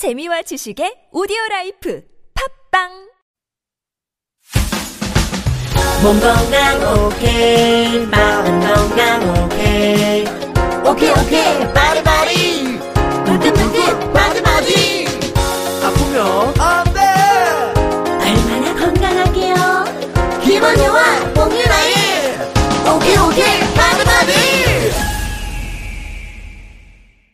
재미와 지식의 오디오라이프 팝빵 몸 건강 오케이, 마음 건강 오케이. 오케이 오케이 바리바리 뚝뚝뚝뚝 바디바디. 아프면 안돼. 얼마나 건강할게요. 김원효와 봉윤아의 오케이 오케이 바디바디.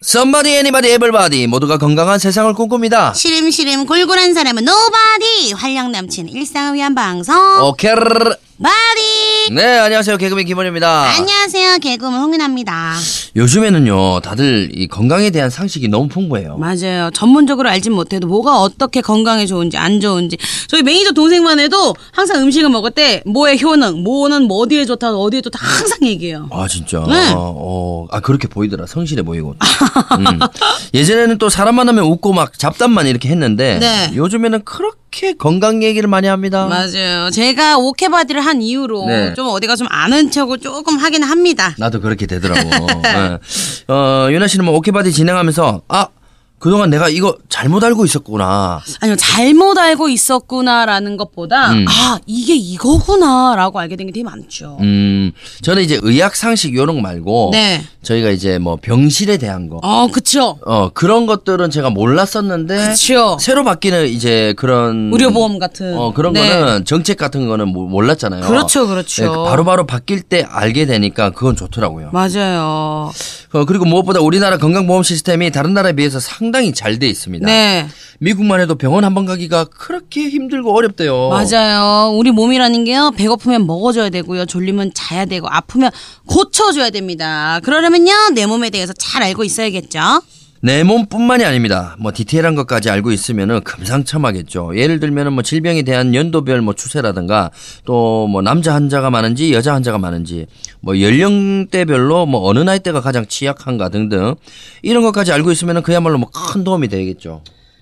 Somebody, anybody, everybody. 모두가 건강한 세상을 꿈꿉니다. 시름시름 골골한 사람은 nobody. 활력 넘치는 일상을 위한 방송 오케이 바디. 네, 안녕하세요. 개그맨 김원효입니다. 안녕하세요. 개그맨 홍윤아입니다. 요즘에는요, 다들 이 건강에 대한 상식이 너무 풍부해요. 맞아요. 전문적으로 알진 못해도 뭐가 어떻게 건강에 좋은지 안 좋은지. 저희 매니저 동생만 해도 항상 음식을 먹을 때 뭐의 효능, 뭐는 뭐 어디에 좋다, 어디에 좋다 항상 얘기해요. 아, 진짜? 네. 그렇게 보이더라. 성실해 보이고. 예전에는 또 사람 만나면 웃고 막 잡담만 이렇게 했는데 네. 요즘에는 그렇게 건강 얘기를 많이 합니다. 맞아요. 제가 오케바디를 한 이후로 네. 좀 어디가 좀 아는 척을 조금 하긴 합니다. 나도 그렇게 되더라고. 네. 유나 씨는 뭐 오케바디 진행하면서 그동안 내가 이거 잘못 알고 있었구나. 아니요, 잘못 알고 있었구나라는 것보다 이게 이거구나라고 알게 된 게 되게 많죠. 저는 이제 의학 상식 이런 거 말고 네. 저희가 이제 뭐 병실에 대한 거. 그렇죠. 그런 것들은 제가 몰랐었는데 그쵸. 새로 바뀌는 이제 그런 의료보험 같은 그런 네. 거는 정책 같은 거는 몰랐잖아요. 그렇죠, 그렇죠. 네, 바로바로 바뀔 때 알게 되니까 그건 좋더라고요. 맞아요. 그리고 무엇보다 우리나라 건강보험 시스템이 다른 나라에 비해서 상당히 잘 돼 있습니다. 네. 미국만 해도 병원 한 번 가기가 그렇게 힘들고 어렵대요. 맞아요. 우리 몸이라는 게요. 배고프면 먹어줘야 되고요. 졸리면 자야 되고 아프면 고쳐줘야 됩니다. 그러려면요. 내 몸에 대해서 잘 알고 있어야겠죠. 내 몸뿐만이 아닙니다. 뭐 디테일한 것까지 알고 있으면은 금상첨화겠죠. 예를 들면은 뭐 질병에 대한 연도별 뭐 추세라든가 또 뭐 남자 환자가 많은지 여자 환자가 많은지 뭐 연령대별로 뭐 어느 나이대가 가장 취약한가 등등 이런 것까지 알고 있으면은 그야말로 뭐 큰 도움이 되겠죠.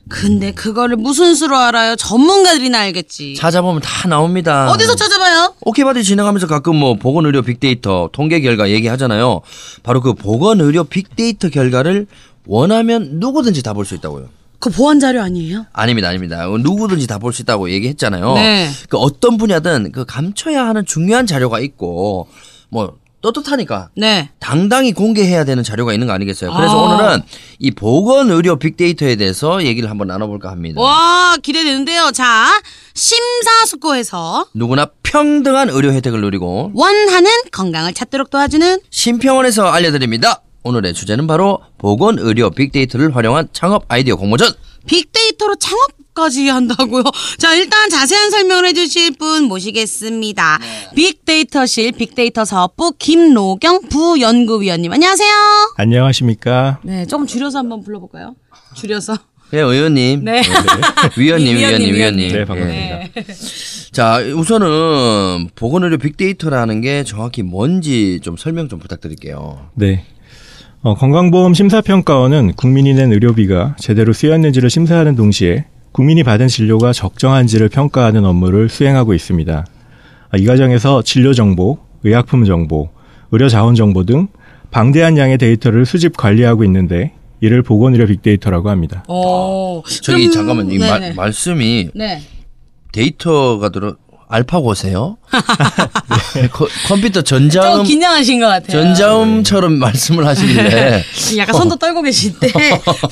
근데 그거를 무슨 수로 알아요? 전문가들이나 알겠지. 찾아보면 다 나옵니다. 어디서 찾아봐요? 오케바디 진행하면서 가끔 뭐 보건의료 빅데이터 통계 결과 얘기하잖아요. 바로 그 보건의료 빅데이터 결과를 원하면 누구든지 다 볼 수 있다고요. 그 보안 자료 아니에요? 아닙니다. 누구든지 다 볼 수 있다고 얘기했잖아요. 네. 그 어떤 분야든 그 감춰야 하는 중요한 자료가 있고 뭐 떳떳하니까 네. 당당히 공개해야 되는 자료가 있는 거 아니겠어요? 그래서 오늘은 이 보건의료 빅데이터에 대해서 얘기를 한번 나눠볼까 합니다. 와, 기대되는데요. 자, 심사숙고해서 누구나 평등한 의료 혜택을 누리고 원하는 건강을 찾도록 도와주는 심평원에서 알려드립니다. 오늘의 주제는 바로 보건의료 빅데이터를 활용한 창업 아이디어 공모전. 빅데이터로 창업까지 한다고요? 자, 일단 자세한 설명을 해주실 분 모시겠습니다. 빅데이터실 빅데이터 사업부 김록영 부연구위원님. 안녕하세요. 안녕하십니까. 네, 조금 줄여서 한번 불러볼까요? 줄여서. 네, 의원님. 네. 위원님. 네, 반갑습니다. 네. 자, 우선은 보건의료 빅데이터라는 게 정확히 뭔지 좀 설명 좀 부탁드릴게요. 네. 건강보험 심사평가원은 국민이 낸 의료비가 제대로 쓰였는지를 심사하는 동시에 국민이 받은 진료가 적정한지를 평가하는 업무를 수행하고 있습니다. 이 과정에서 진료정보, 의약품정보, 의료자원정보 등 방대한 양의 데이터를 수집 관리하고 있는데 이를 보건의료 빅데이터라고 합니다. 저기 잠깐만 이 말씀이 네. 데이터가 알파고세요? 네. 컴퓨터 전자음. 좀 긴장하신 것 같아요. 전자음처럼 말씀을 하시길래. 약간 손도 떨고 계신데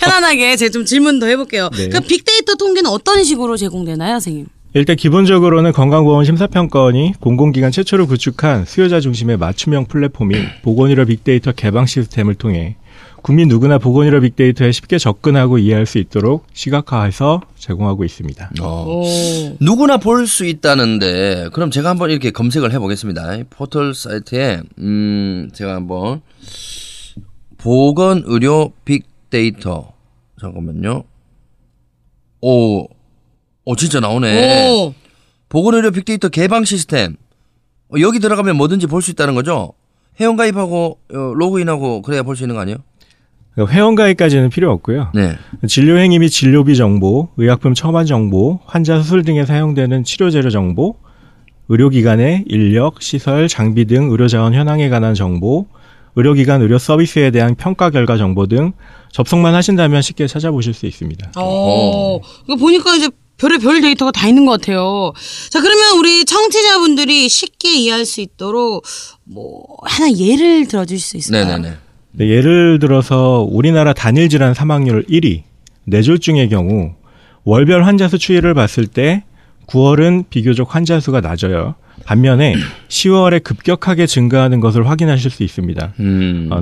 편안하게 제가 좀 질문 더 해볼게요. 네. 그 빅데이터 통계는 어떤 식으로 제공되나요, 선생님? 일단 기본적으로는 건강보험 심사평가원이 공공기관 최초로 구축한 수요자 중심의 맞춤형 플랫폼인 보건의료 빅데이터 개방 시스템을 통해 국민 누구나 보건의료 빅데이터에 쉽게 접근하고 이해할 수 있도록 시각화해서 제공하고 있습니다. 누구나 볼 수 있다는데 그럼 제가 한번 이렇게 검색을 해보겠습니다. 포털 사이트에 제가 한번 보건의료 빅데이터 잠깐만요. 진짜 나오네. 보건의료 빅데이터 개방 시스템. 여기 들어가면 뭐든지 볼 수 있다는 거죠? 회원가입하고 로그인하고 그래야 볼 수 있는 거 아니에요? 회원가입까지는 필요 없고요. 네. 진료행위 및 진료비 정보, 의약품 처방 정보, 환자 수술 등에 사용되는 치료재료 정보, 의료기관의 인력, 시설, 장비 등 의료자원 현황에 관한 정보, 의료기관 의료 서비스에 대한 평가 결과 정보 등 접속만 하신다면 쉽게 찾아보실 수 있습니다. 오, 이거 보니까 이제 별의별 데이터가 다 있는 것 같아요. 자, 그러면 우리 청취자분들이 쉽게 이해할 수 있도록 뭐 하나 예를 들어주실 수 있을까요? 네네네. 네, 예를 들어서 우리나라 단일 질환 사망률 1위 뇌졸중의 경우 월별 환자 수 추이를 봤을 때 9월은 비교적 환자 수가 낮아요. 반면에 10월에 급격하게 증가하는 것을 확인하실 수 있습니다.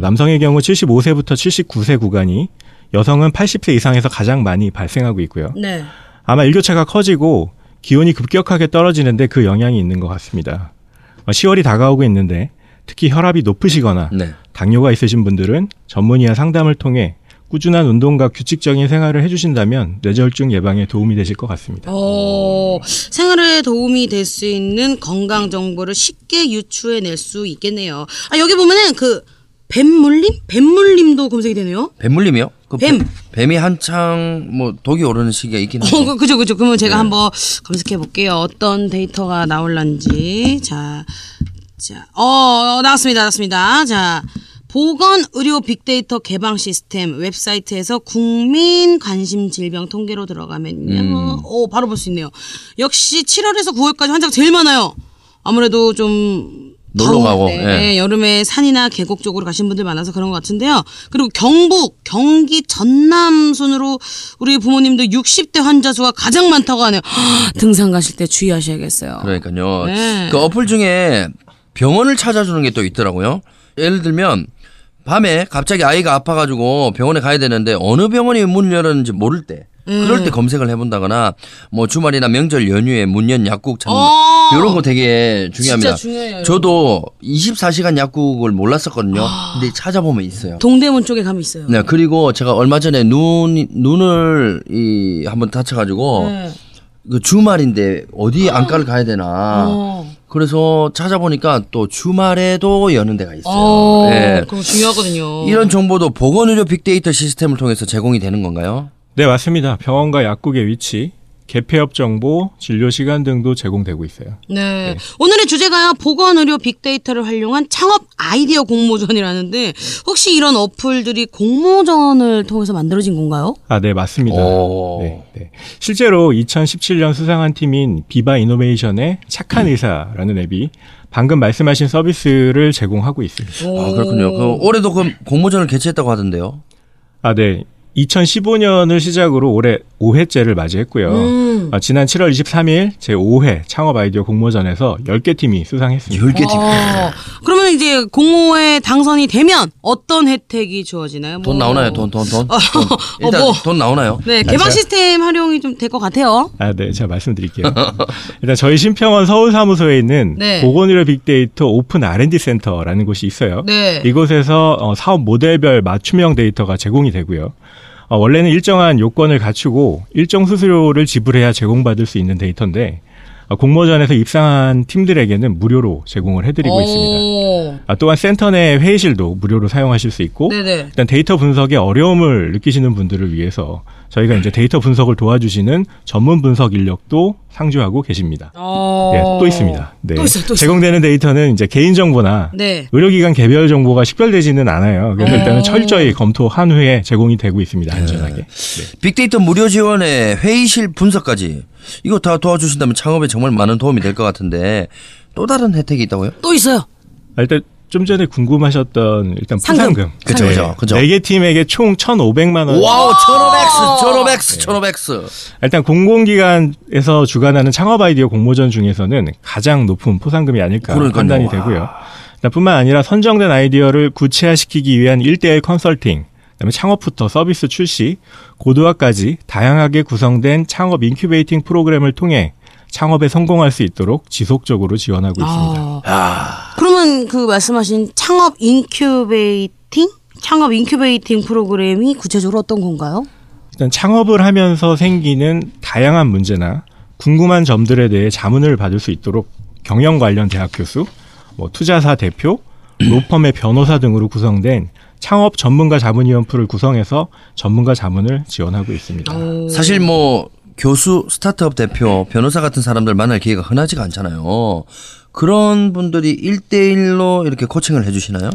남성의 경우 75세부터 79세 구간이, 여성은 80세 이상에서 가장 많이 발생하고 있고요. 네. 아마 일교차가 커지고 기온이 급격하게 떨어지는데 그 영향이 있는 것 같습니다. 10월이 다가오고 있는데 특히 혈압이 높으시거나 네. 당뇨가 있으신 분들은 전문의와 상담을 통해 꾸준한 운동과 규칙적인 생활을 해주신다면 뇌졸중 예방에 도움이 되실 것 같습니다. 생활에 도움이 될 수 있는 건강 정보를 쉽게 유추해낼 수 있겠네요. 아, 여기 보면은 그 뱀물림? 뱀물림도 검색이 되네요. 뱀물림이요? 그 뱀이 한창 뭐 독이 오르는 시기가 있긴 하죠. 그죠. 그러면 제가 한번 검색해 볼게요. 어떤 데이터가 나올란지. 나왔습니다. 자. 보건의료 빅데이터 개방 시스템 웹사이트에서 국민 관심 질병 통계로 들어가면요. 바로 볼 수 있네요. 역시 7월에서 9월까지 환자가 제일 많아요. 아무래도 좀 놀러가고 여름에 산이나 계곡 쪽으로 가신 분들 많아서 그런 것 같은데요. 그리고 경북, 경기, 전남 순으로 우리 부모님들 60대 환자 수가 가장 많다고 하네요. 등산 가실 때 주의하셔야겠어요. 그러니까요. 네. 그 어플 중에 병원을 찾아주는 게 또 있더라고요. 예를 들면 밤에 갑자기 아이가 아파가지고 병원에 가야 되는데 어느 병원이 문을 열었는지 모를 때 그럴 때 검색을 해본다거나 뭐 주말이나 명절 연휴에 문 연 약국 찾는 이런 거 되게 중요합니다. 진짜 중요해요. 저도 24시간 약국을 몰랐었거든요. 근데 찾아보면 있어요. 동대문 쪽에 가면 있어요. 네, 그리고 제가 얼마 전에 눈을 한번 다쳐가지고 그 주말인데 어디 안과를 가야 되나. 그래서 찾아보니까 또 주말에도 여는 데가 있어요. 그거 중요하거든요. 이런 정보도 보건의료 빅데이터 시스템을 통해서 제공이 되는 건가요? 네, 맞습니다. 병원과 약국의 위치, 개폐업 정보, 진료 시간 등도 제공되고 있어요. 네. 오늘의 주제가요. 보건의료 빅데이터를 활용한 창업 아이디어 공모전이라는데 혹시 이런 어플들이 공모전을 통해서 만들어진 건가요? 아, 네, 맞습니다. 네. 실제로 2017년 수상한 팀인 비바 이노베이션의 착한 의사라는 앱이 방금 말씀하신 서비스를 제공하고 있습니다. 아, 그렇군요. 올해도 그럼 공모전을 개최했다고 하던데요. 아, 네. 2015년을 시작으로 올해 5회째를 맞이했고요. 지난 7월 23일 제5회 창업 아이디어 공모전에서 10개 팀이 수상했습니다. 10개 팀. 그러면 이제 공모에 당선이 되면 어떤 혜택이 주어지나요? 뭐. 돈 나오나요? 돈. 일단 돈 나오나요? 네, 개방 시스템 활용이 좀 될 것 같아요. 아, 네, 제가 말씀드릴게요. 일단 저희 신평원 서울 사무소에 있는 보건의료 빅데이터 오픈 R&D 센터라는 곳이 있어요. 네. 이곳에서 사업 모델별 맞춤형 데이터가 제공이 되고요. 원래는 일정한 요건을 갖추고 일정 수수료를 지불해야 제공받을 수 있는 데이터인데 공모전에서 입상한 팀들에게는 무료로 제공을 해드리고 있습니다. 또한 센터 내 회의실도 무료로 사용하실 수 있고 일단 데이터 분석에 어려움을 느끼시는 분들을 위해서 저희가 이제 데이터 분석을 도와주시는 전문 분석 인력도 상주하고 계십니다. 또 있습니다. 네. 또 있어요. 제공되는 데이터는 이제 개인정보나 의료기관 개별 정보가 식별되지는 않아요. 그래서 일단은 철저히 검토한 후에 제공이 되고 있습니다. 안전하게. 빅데이터 무료 지원에 회의실 분석까지 이거 다 도와주신다면 창업에 정말 많은 도움이 될 것 같은데 또 다른 혜택이 있다고요? 또 있어요. 일단 좀 전에 궁금하셨던 일단 포상금. 그렇죠. 4개 팀에게 총 1,500만 원. 와우, 1,500. 일단 공공기관에서 주관하는 창업 아이디어 공모전 중에서는 가장 높은 포상금이 아닐까 판단이 되고요. 뿐만 아니라 선정된 아이디어를 구체화시키기 위한 1:1 컨설팅, 그다음에 창업부터 서비스 출시, 고도화까지 다양하게 구성된 창업 인큐베이팅 프로그램을 통해 창업에 성공할 수 있도록 지속적으로 지원하고 있습니다. 그러면 그 말씀하신 창업 인큐베이팅 프로그램이 구체적으로 어떤 건가요? 일단 창업을 하면서 생기는 다양한 문제나 궁금한 점들에 대해 자문을 받을 수 있도록 경영 관련 대학 교수, 뭐 투자사 대표, 로펌의 변호사 등으로 구성된 창업 전문가 자문위원회를 구성해서 전문가 자문을 지원하고 있습니다. 사실 뭐 교수, 스타트업 대표, 변호사 같은 사람들 만날 기회가 흔하지가 않잖아요. 그런 분들이 1:1로 이렇게 코칭을 해주시나요?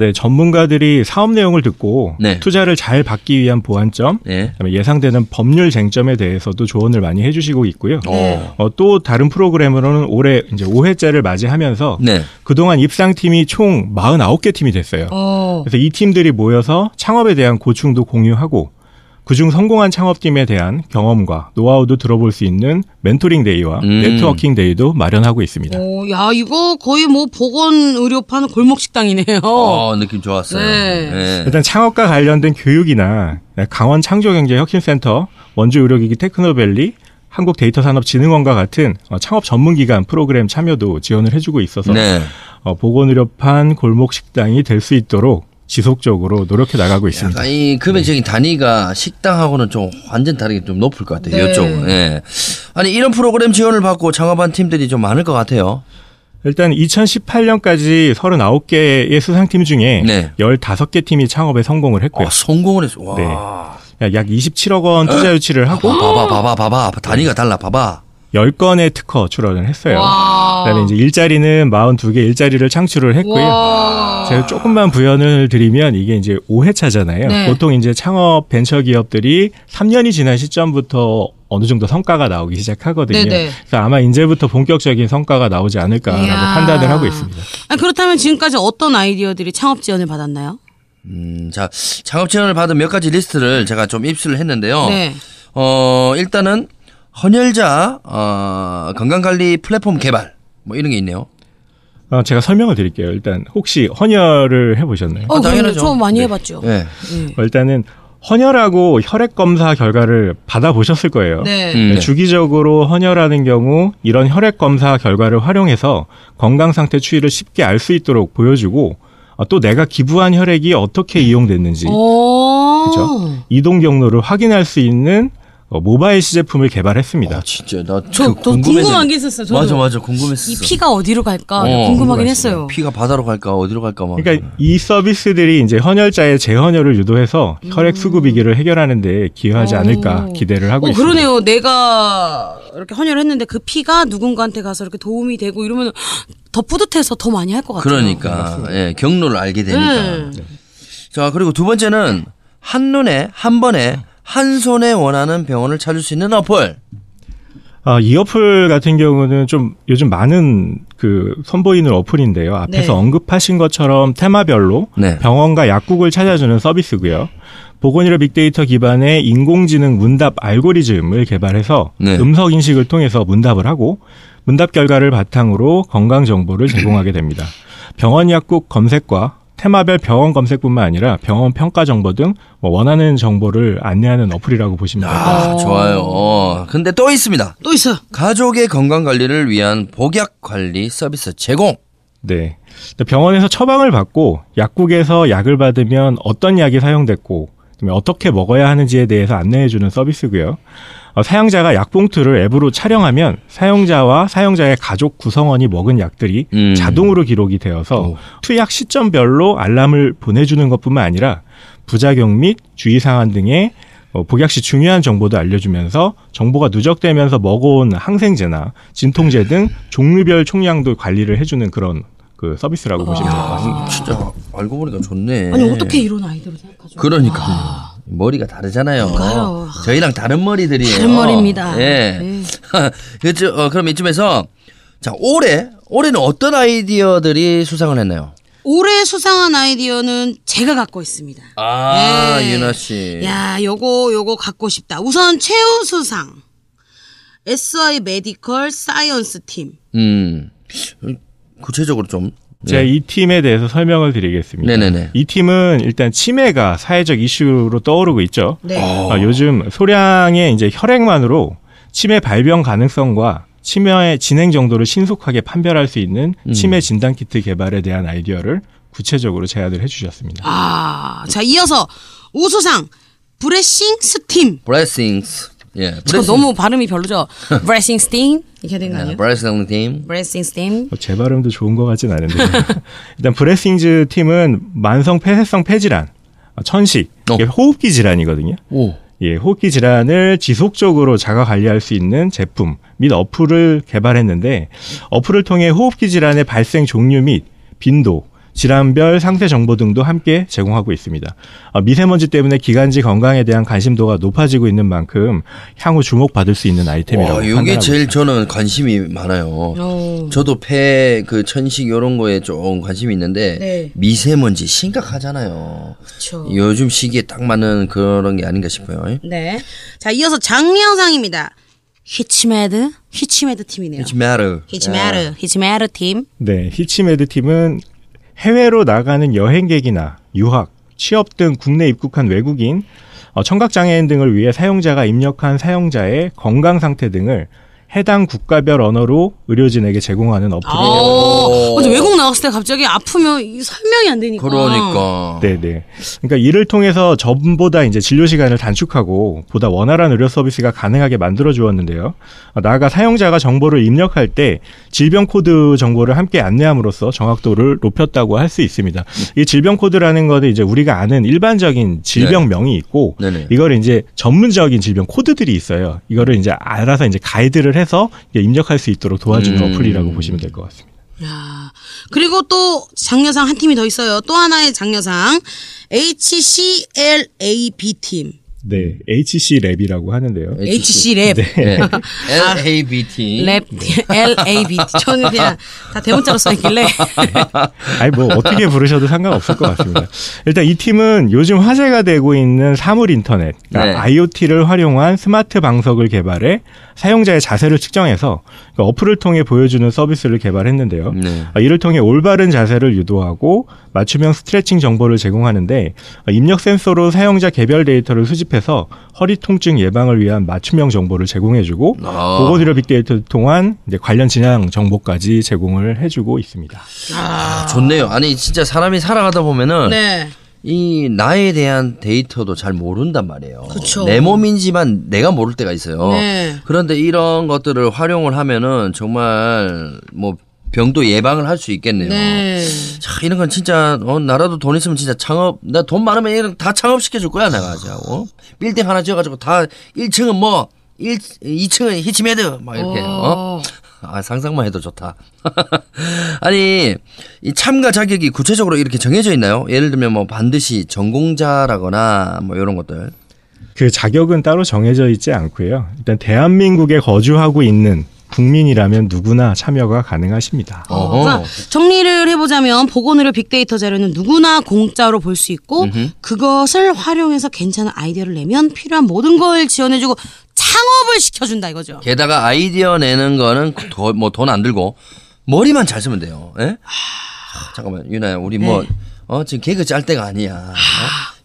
네, 전문가들이 사업 내용을 듣고 네. 투자를 잘 받기 위한 보완점, 네. 그다음에 예상되는 법률 쟁점에 대해서도 조언을 많이 해주시고 있고요. 네. 또 다른 프로그램으로는 올해 이제 5회째를 맞이하면서 네. 그동안 입상팀이 총 49개 팀이 됐어요. 그래서 이 팀들이 모여서 창업에 대한 고충도 공유하고 그중 성공한 창업팀에 대한 경험과 노하우도 들어볼 수 있는 멘토링 데이와 네트워킹 데이도 마련하고 있습니다. 오, 야, 이거 거의 뭐 보건의료판 골목식당이네요. 느낌 좋았어요. 네. 네. 일단 창업과 관련된 교육이나 강원창조경제혁신센터, 원주의료기기테크노밸리, 한국데이터산업진흥원과 같은 창업 전문기관 프로그램 참여도 지원을 해주고 있어서 네. 보건의료판 골목식당이 될 수 있도록 지속적으로 노력해 나가고 있습니다. 이 금액적인 네. 단위가 식당하고는 좀 완전 다르게 좀 높을 것 같아요. 네. 이쪽은. 네. 아니 이런 프로그램 지원을 받고 창업한 팀들이 좀 많을 것 같아요. 일단 2018년까지 39개의 수상팀 중에 네. 15개 팀이 창업에 성공을 했고요. 성공을 했어. 와. 네. 약 27억 원 투자 유치를 하고. 봐봐. 단위가 달라. 봐봐. 10건의 특허 출원을 했어요. 그다음에 이제 일자리는 42개 일자리를 창출을 했고요. 제가 조금만 부연을 드리면 이게 이제 5회차잖아요. 네. 보통 이제 창업 벤처 기업들이 3년이 지난 시점부터 어느 정도 성과가 나오기 시작하거든요. 네네. 그래서 아마 이제부터 본격적인 성과가 나오지 않을까라고 판단을 하고 있습니다. 아니, 그렇다면 지금까지 어떤 아이디어들이 창업 지원을 받았나요? 자, 창업 지원을 받은 몇 가지 리스트를 제가 좀 입수를 했는데요. 네. 일단은 헌혈자 건강관리 플랫폼 개발 뭐 이런 게 있네요. 제가 설명을 드릴게요. 일단 혹시 헌혈을 해보셨나요? 당연하죠. 저 많이 해봤죠. 네. 네. 일단은 헌혈하고 혈액검사 결과를 받아보셨을 거예요. 네. 주기적으로 헌혈하는 경우 이런 혈액검사 결과를 활용해서 건강상태 추이를 쉽게 알 수 있도록 보여주고 또 내가 기부한 혈액이 어떻게 이용됐는지 그렇죠? 이동 경로를 확인할 수 있는 모바일 시제품을 개발했습니다. 진짜 나 궁금한 게 있었어요. 저도. 맞아 궁금했어. 이 피가 어디로 갈까 궁금하긴 했어요. 피가 바다로 갈까 어디로 갈까 막. 그러니까 이 서비스들이 이제 헌혈자의 재헌혈을 유도해서 혈액 수급위기를 해결하는데 기여하지 않을까 기대를 하고 있습니다. 그러네요. 내가 이렇게 헌혈을 했는데 그 피가 누군가한테 가서 이렇게 도움이 되고 이러면 더 뿌듯해서 더 많이 할 것 같아요. 그러니까 예, 경로를 알게 되니까. 네. 자 그리고 두 번째는 한눈에 한 번에 한 손에 원하는 병원을 찾을 수 있는 어플. 이 어플 같은 경우는 좀 요즘 많은 선보이는 어플인데요. 앞에서 네. 언급하신 것처럼 테마별로 네. 병원과 약국을 찾아주는 서비스고요. 보건의료 빅데이터 기반의 인공지능 문답 알고리즘을 개발해서 네. 음성 인식을 통해서 문답을 하고 문답 결과를 바탕으로 건강 정보를 제공하게 됩니다. 병원 약국 검색과 테마별 병원 검색뿐만 아니라 병원 평가 정보 등 원하는 정보를 안내하는 어플이라고 보시면 됩니다. 좋아요. 근데 또 있습니다. 또 있어요. 가족의 건강관리를 위한 복약관리 서비스 제공. 네. 병원에서 처방을 받고 약국에서 약을 받으면 어떤 약이 사용됐고 어떻게 먹어야 하는지에 대해서 안내해주는 서비스고요. 사용자가 약봉투를 앱으로 촬영하면 사용자와 사용자의 가족 구성원이 먹은 약들이 자동으로 기록이 되어서 투약 시점별로 알람을 보내주는 것뿐만 아니라 부작용 및 주의사항 등의 복약 시 중요한 정보도 알려주면서 정보가 누적되면서 먹어온 항생제나 진통제 등 종류별 총량도 관리를 해주는 그런 서비스라고 보시면 될 것 같습니다. 진짜 알고 보니까 좋네. 아니 어떻게 이런 아이디어를 생각하죠? 그러니까요. 머리가 다르잖아요. 그러니까요. 저희랑 다른 머리들이에요. 다른 머리입니다. 예. 네. 그럼 이쯤에서 자 올해는 어떤 아이디어들이 수상을 했나요? 올해 수상한 아이디어는 제가 갖고 있습니다. 네. 유나 씨. 야, 요거 갖고 싶다. 우선 최우 수상 SI Medical Science Team. 구체적으로 좀. 제가 이 팀에 대해서 설명을 드리겠습니다. 네네네. 이 팀은 일단 치매가 사회적 이슈로 떠오르고 있죠. 네. 요즘 소량의 이제 혈액만으로 치매 발병 가능성과 치매의 진행 정도를 신속하게 판별할 수 있는 치매 진단 키트 개발에 대한 아이디어를 구체적으로 제안을 해주셨습니다. 자 이어서 우수상 브레싱스 팀. 브레싱스. 예, 저 너무 발음이 별로죠. Breathings Team 이렇게 된 거 아니에요? Breathings Team. Breathings Team. 제 발음도 좋은 것 같진 않은데. 일단 Breathings 팀은 만성 폐쇄성 폐질환, 천식, 이게 호흡기 질환이거든요. 호흡기 질환을 지속적으로 자가 관리할 수 있는 제품 및 어플을 개발했는데 어플을 통해 호흡기 질환의 발생 종류 및 빈도, 질환별 상태 정보 등도 함께 제공하고 있습니다. 미세먼지 때문에 기관지 건강에 대한 관심도가 높아지고 있는 만큼 향후 주목받을 수 있는 아이템이라고 판단합니다. 이게 제일 있습니다. 저는 관심이 많아요. 저도 폐, 그 천식 이런 거에 좀 관심이 있는데 네. 미세먼지 심각하잖아요. 그쵸. 요즘 시기에 딱 맞는 그런 게 아닌가 싶어요. 네. 자, 이어서 장미 영상입니다. 히치매드 팀이네요. 히치매드 팀. 네, 히치매드 팀은 해외로 나가는 여행객이나 유학, 취업 등 국내 입국한 외국인, 청각장애인 등을 위해 사용자가 입력한 사용자의 건강 상태 등을 해당 국가별 언어로 의료진에게 제공하는 어플이에요. 외국 나갔을 때 갑자기 아프면 설명이 안 되니까. 그러니까. 네네. 그러니까 이를 통해서 전보다 이제 진료 시간을 단축하고 보다 원활한 의료 서비스가 가능하게 만들어 주었는데요. 나아가 사용자가 정보를 입력할 때 질병 코드 정보를 함께 안내함으로써 정확도를 높였다고 할 수 있습니다. 이 질병 코드라는 것은 이제 우리가 아는 일반적인 질병명이 네. 있고 네네. 이걸 이제 전문적인 질병 코드들이 있어요. 이거를 이제 알아서 이제 가이드를 해서 입력할 수 있도록 도와주는 어플이라고 보시면 될 것 같습니다. 야, 그리고 또 장려상 한 팀이 더 있어요. 또 하나의 장려상 HCLAB 팀. 네, HCLAB이라고 하는데요. HCLAB. 네. LAB 팀. LAB. 저는 그냥 다 대문자로 써있길래. 아니 뭐 어떻게 부르셔도 상관없을 것 같습니다. 일단 이 팀은 요즘 화제가 되고 있는 사물 인터넷, 그러니까 네. IoT를 활용한 스마트 방석을 개발해 사용자의 자세를 측정해서 어플을 통해 보여주는 서비스를 개발했는데요. 네. 이를 통해 올바른 자세를 유도하고 맞춤형 스트레칭 정보를 제공하는데 입력 센서로 사용자 개별 데이터를 수집해서 허리 통증 예방을 위한 맞춤형 정보를 제공해주고 보건의료 빅데이터를 통한 이제 관련 진양 정보까지 제공을 해주고 있습니다. 좋네요. 아니 진짜 사람이 살아가다 보면은 네. 이 나에 대한 데이터도 잘 모른단 말이에요. 그쵸. 내 몸인지만 내가 모를 때가 있어요. 네. 그런데 이런 것들을 활용을 하면은 정말 뭐 병도 예방을 할 수 있겠네요. 네. 자, 이런 건 진짜 나라도 돈 있으면 진짜 창업, 나 돈 많으면 이런 다 창업시켜 줄 거야 내가 하자. 빌딩 하나 지어가지고 다 1층은 뭐 2층은 히치매드 막 이렇게. 아, 상상만 해도 좋다. 아니, 이 참가 자격이 구체적으로 이렇게 정해져 있나요? 예를 들면 뭐 반드시 전공자라거나 뭐 이런 것들. 그 자격은 따로 정해져 있지 않고요. 일단 대한민국에 거주하고 있는 국민이라면 누구나 참여가 가능하십니다. 그러니까 정리를 해보자면 보건의료 빅데이터 자료는 누구나 공짜로 볼 수 있고 그것을 활용해서 괜찮은 아이디어를 내면 필요한 모든 걸 지원해주고 창업을 시켜준다 이거죠. 게다가 아이디어 내는 거는 뭐 돈 안 들고 머리만 잘 쓰면 돼요. 예? 잠깐만 유나야 우리 뭐 지금 개그 짤 때가 아니야.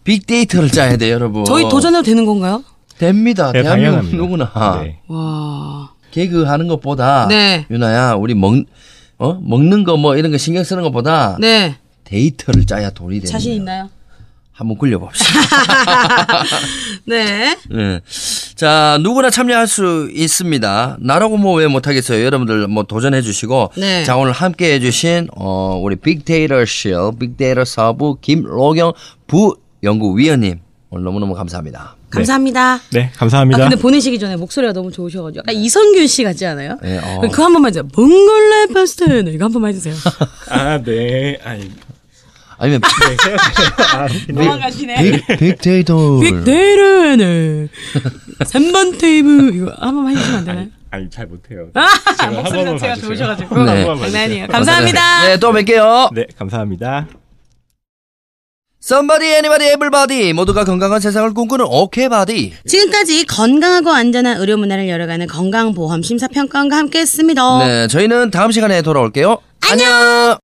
빅데이터를 짜야 돼 여러분. 저희 도전해도 되는 건가요? 됩니다. 네, 대한민국 누구나. 네. 와. 개그 하는 것보다 네. 유나야 우리 먹는 거 뭐 이런 거 신경 쓰는 것보다 네. 데이터를 짜야 돈이 되는. 자신 있나요? 한번 굴려봅시다. 네. 네. 자, 누구나 참여할 수 있습니다. 나라고 뭐 왜 못하겠어요. 여러분들 뭐 도전해 주시고. 네. 자, 오늘 함께 해 주신 우리 빅데이터 사업부 김록영 부연구위원님. 오늘 너무너무 감사합니다. 감사합니다. 네, 감사합니다. 아, 근데 보내시기 전에 목소리가 너무 좋으셔가지고 약간 이성균 씨 같지 않아요? 네, 그거 한 번만 해주세요. 몽골레 파스텔 이거 한 번만 해주세요. 아, 네. 아니면 넘어가시네. 빅데이터 3번 테이블 이거 한 번만 해주시면 안 되나요? 아니 잘 못해요. 목소리 자체가 좋으셔가지고 장난이에요. 감사합니다. 네, 또 뵐게요. 네, 감사합니다. Somebody, anybody, everybody. 모두가 건강한 세상을 꿈꾸는 오케바디. 지금까지 건강하고 안전한 의료 문화를 열어가는 건강보험 심사평가원과 함께했습니다. 네, 저희는 다음 시간에 돌아올게요. 안녕.